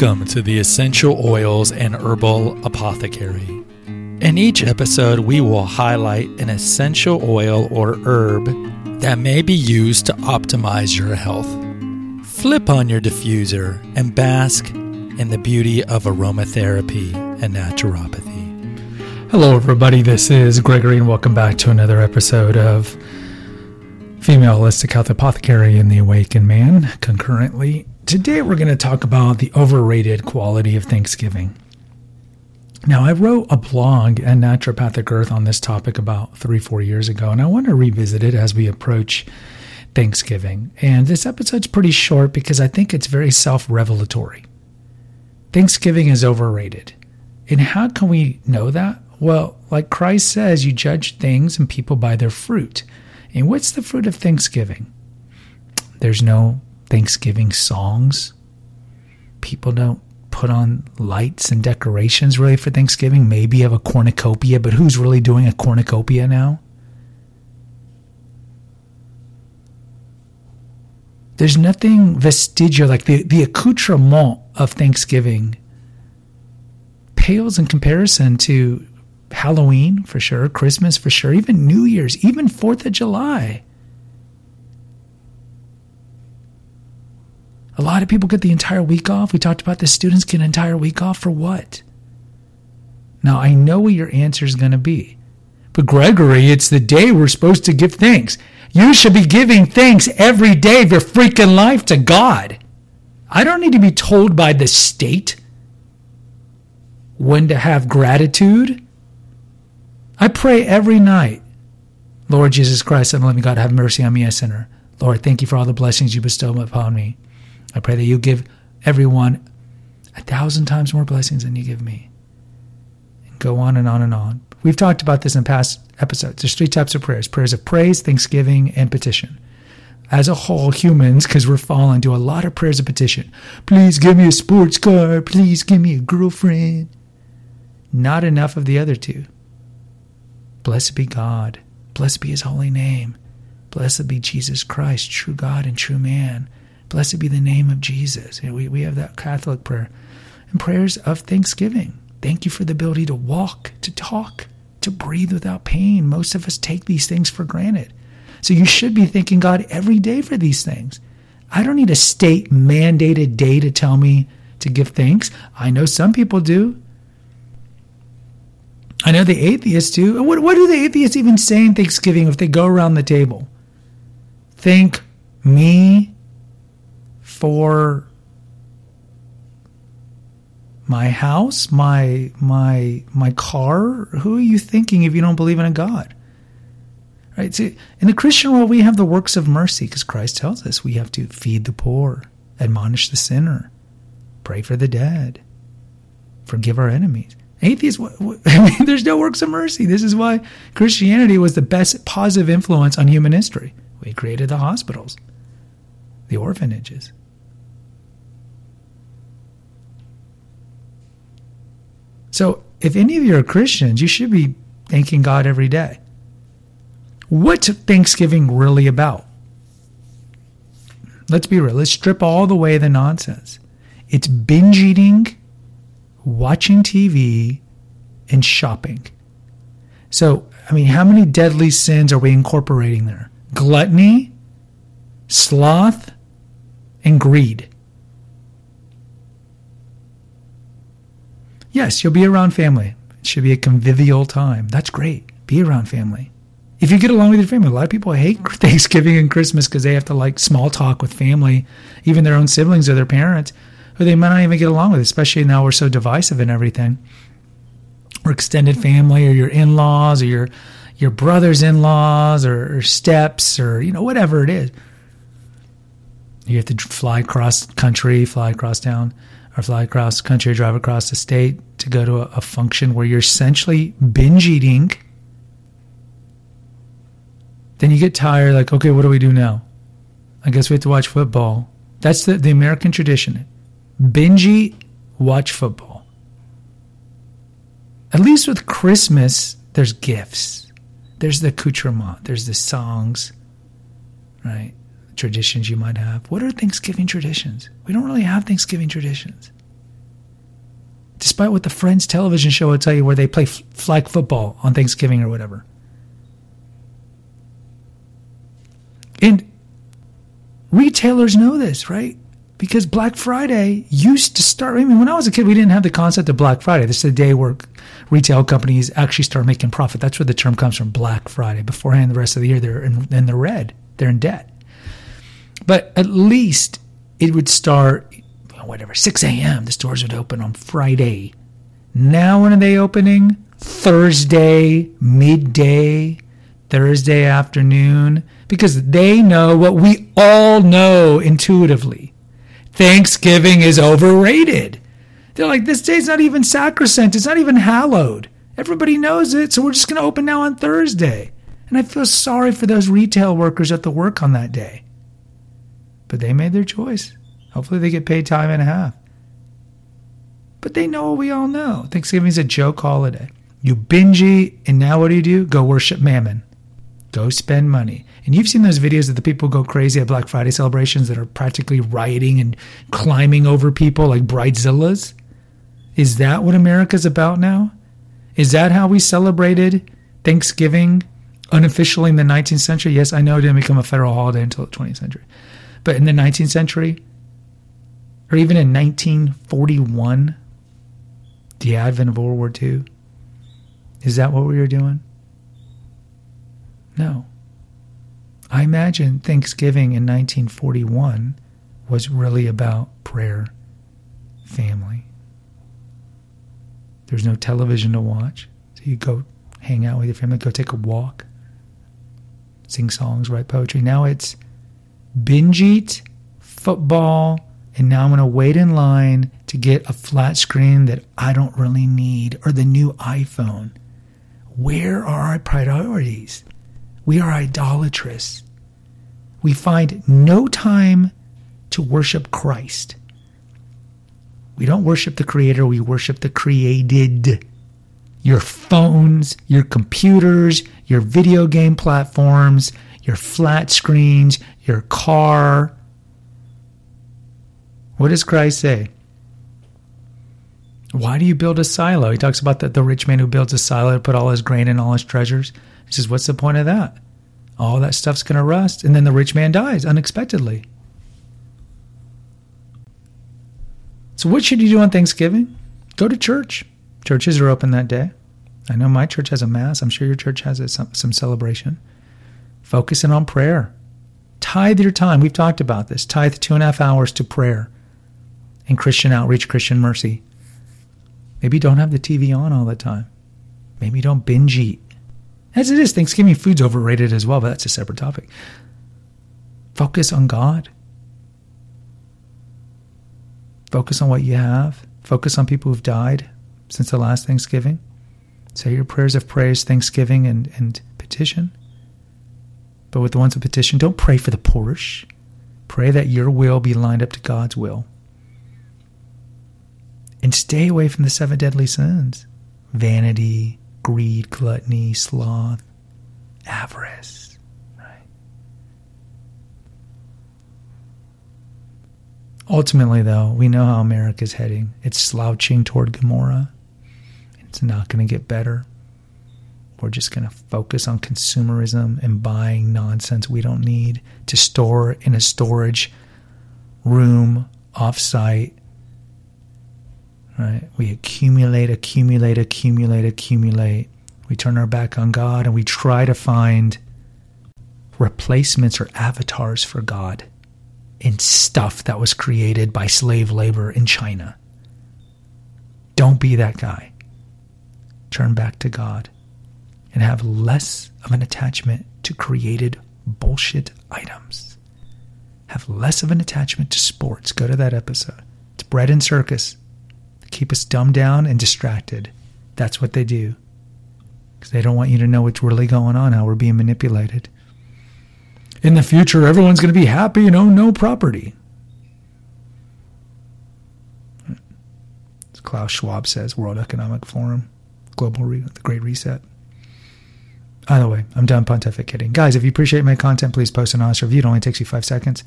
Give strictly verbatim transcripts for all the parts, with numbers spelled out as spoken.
Welcome to the Essential Oils and Herbal Apothecary. In each episode, we will highlight an essential oil or herb that may be used to optimize your health. Flip on your diffuser and bask in the beauty of aromatherapy and naturopathy. Hello, everybody. This is Gregory, and welcome back to another episode of Female Holistic Health Apothecary and The Awakened Man concurrently. Today, we're going to talk about the overrated quality of Thanksgiving. Now, I wrote a blog at Naturopathic Earth on this topic about three, four years ago, and I want to revisit it as we approach Thanksgiving. And this episode's pretty short because I think it's very self-revelatory. Thanksgiving is overrated. And how can we know that? Well, like Christ says, you judge things and people by their fruit. And what's the fruit of Thanksgiving? There's no Thanksgiving songs. People don't put on lights and decorations really for Thanksgiving. Maybe you have a cornucopia, but who's really doing a cornucopia now? There's nothing vestigial, like the, the accoutrement of Thanksgiving pales in comparison to Halloween for sure, Christmas for sure, even New Year's, even Fourth of July. A lot of people get the entire week off. We talked about this. Students get an entire week off for what? Now, I know what your answer is going to be. But Gregory, it's the day we're supposed to give thanks. You should be giving thanks every day of your freaking life to God. I don't need to be told by the state when to have gratitude. I pray every night, Lord Jesus Christ, Son of the living God, have mercy on me, a sinner. Lord, thank you for all the blessings you bestow upon me. I pray that you give everyone a thousand times more blessings than you give me. And go on and on and on. We've talked about this in past episodes. There's three types of prayers. Prayers of praise, thanksgiving, and petition. As a whole, humans, because we're fallen, do a lot of prayers of petition. Please give me a sports car. Please give me a girlfriend. Not enough of the other two. Blessed be God. Blessed be his holy name. Blessed be Jesus Christ, true God and true man. Blessed be the name of Jesus. And we, we have that Catholic prayer. And prayers of thanksgiving. Thank you for the ability to walk, to talk, to breathe without pain. Most of us take these things for granted. So you should be thanking God every day for these things. I don't need a state-mandated day to tell me to give thanks. I know some people do. I know the atheists do. What, what do the atheists even say in Thanksgiving if they go around the table? Thank me for my house, my my my car. Who are you thinking if you don't believe in a God? Right? See, in the Christian world, we have the works of mercy because Christ tells us we have to feed the poor, admonish the sinner, pray for the dead, forgive our enemies. Atheists, what, what, I mean, there's no works of mercy. This is why Christianity was the best positive influence on human history. We created the hospitals, the orphanages. So if any of you are Christians, you should be thanking God every day. What's Thanksgiving really about? Let's be real. Let's strip all the way the nonsense. It's binge eating, watching T V, and shopping. So, I mean, how many deadly sins are we incorporating there? Gluttony, sloth, and greed. Yes, you'll be around family. It should be a convivial time. That's great. Be around family. If you get along with your family, a lot of people hate Thanksgiving and Christmas because they have to like small talk with family, even their own siblings or their parents, who they might not even get along with, especially now we're so divisive in everything. Or extended family or your in-laws or your your brother's in-laws or, or steps or, you know, whatever it is. You have to fly across country, fly across town, or fly across country, drive across the state to go to a, a function where you're essentially binge eating. Then you get tired, like, okay, what do we do now? I guess we have to watch football. That's the, the American tradition. Binge eat, watch football. At least with Christmas, there's gifts. There's the accoutrement. There's the songs, right? Traditions you might have. What are Thanksgiving traditions? We don't really have Thanksgiving traditions. despite what the Friends television show will tell you, where they play f- flag football on Thanksgiving or whatever. And retailers know this, right? Because Black Friday used to start, I mean, when I was a kid, we didn't have the concept of Black Friday. This is the day where retail companies actually start making profit. That's where the term comes from, Black Friday. Beforehand, the rest of the year, they're in, in the red. They're in debt. But at least it would start, whatever, six a.m. The stores would open on Friday. Now when are they opening? Thursday, midday, Thursday afternoon. Because they know what we all know intuitively. Thanksgiving is overrated. They're like, this day's not even sacrosanct. It's not even hallowed. Everybody knows it, so we're just going to open now on Thursday. And I feel sorry for those retail workers at the work on that day. But they made their choice. Hopefully they get paid time and a half. But they know what we all know. Thanksgiving's a joke holiday. You binge eat, and now what do you do? Go worship Mammon. Go spend money. And you've seen those videos of the people go crazy at Black Friday celebrations that are practically rioting and climbing over people like bridezillas. Is that what America's about now? Is that how we celebrated Thanksgiving unofficially in the nineteenth century? Yes, I know it didn't become a federal holiday until the twentieth century. But in the nineteenth century, or even in nineteen forty-one, the advent of World War Two, is that what we were doing? No. I imagine Thanksgiving in nineteen forty-one was really about prayer, family. There's no television to watch, so you go hang out with your family, go take a walk, sing songs, write poetry. Now it's binge eat, football, and now I'm going to wait in line to get a flat screen that I don't really need, or the new iPhone. Where are our priorities? We are idolatrous. We find no time to worship Christ. We don't worship the Creator, we worship the created. Your phones, your computers, your video game platforms, your flat screens, your car. What does Christ say? Why do you build a silo? He talks about the, the rich man who builds a silo to put all his grain and all his treasures. He says, what's the point of that? All that stuff's going to rust. And then the rich man dies unexpectedly. So what should you do on Thanksgiving? Go to church. Churches are open that day. I know my church has a mass. I'm sure your church has a, some, some celebration. Focus in on prayer. Tithe your time. We've talked about this. Tithe two and a half hours to prayer and Christian outreach, Christian mercy. Maybe don't have the T V on all the time. Maybe don't binge eat. As it is, Thanksgiving food's overrated as well, but that's a separate topic. Focus on God. Focus on what you have. Focus on people who've died since the last Thanksgiving. Say your prayers of praise, thanksgiving, and, and petition. But with the ones who petition, don't pray for the poorish. Pray that your will be lined up to God's will. And stay away from the seven deadly sins. Vanity, greed, gluttony, sloth, avarice, right? Ultimately, though, we know how America's heading. It's slouching toward Gomorrah. It's not going to get better. We're just going to focus on consumerism and buying nonsense we don't need to store in a storage room off-site. Right? We accumulate, accumulate, accumulate, accumulate. We turn our back on God and we try to find replacements or avatars for God in stuff that was created by slave labor in China. Don't be that guy. Turn back to God and have less of an attachment to created bullshit items. Have less of an attachment to sports. Go to that episode. It's Bread and Circus. Keep us dumbed down and distracted. That's what they do. Because they don't want you to know what's really going on, how we're being manipulated. In the future, everyone's going to be happy and own no property. As Klaus Schwab says, World Economic Forum, Global Re- the Great Reset. Either way, I'm done pontificating. Guys, if you appreciate my content, please post an honest review. It only takes you five seconds.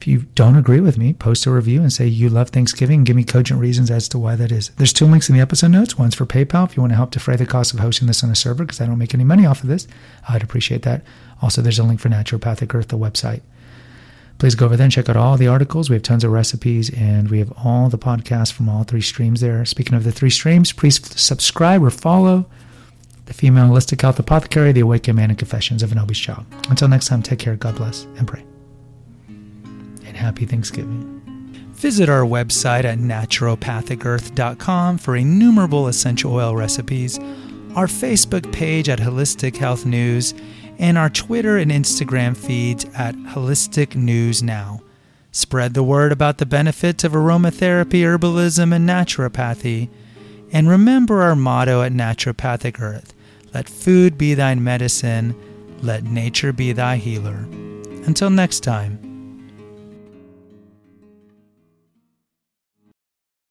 If you don't agree with me, post a review and say you love Thanksgiving. Give me cogent reasons as to why that is. There's two links in the episode notes. One's for PayPal if you want to help defray the cost of hosting this on a server, because I don't make any money off of this. I'd appreciate that. Also, there's a link for Naturopathic Earth, the website. Please go over there and check out all the articles. We have tons of recipes, and we have all the podcasts from all three streams there. Speaking of the three streams, please subscribe or follow the Female Holistic Health Apothecary, The Awakened Man, and Confessions of an Obese Child. Until next time, take care, God bless, and pray. And happy Thanksgiving. Visit our website at naturopathic earth dot com for innumerable essential oil recipes, our Facebook page at Holistic Health News, and our Twitter and Instagram feeds at Holistic News Now. Spread the word about the benefits of aromatherapy, herbalism, and naturopathy. And remember our motto at Naturopathic Earth: let food be thine medicine, let nature be thy healer. Until next time.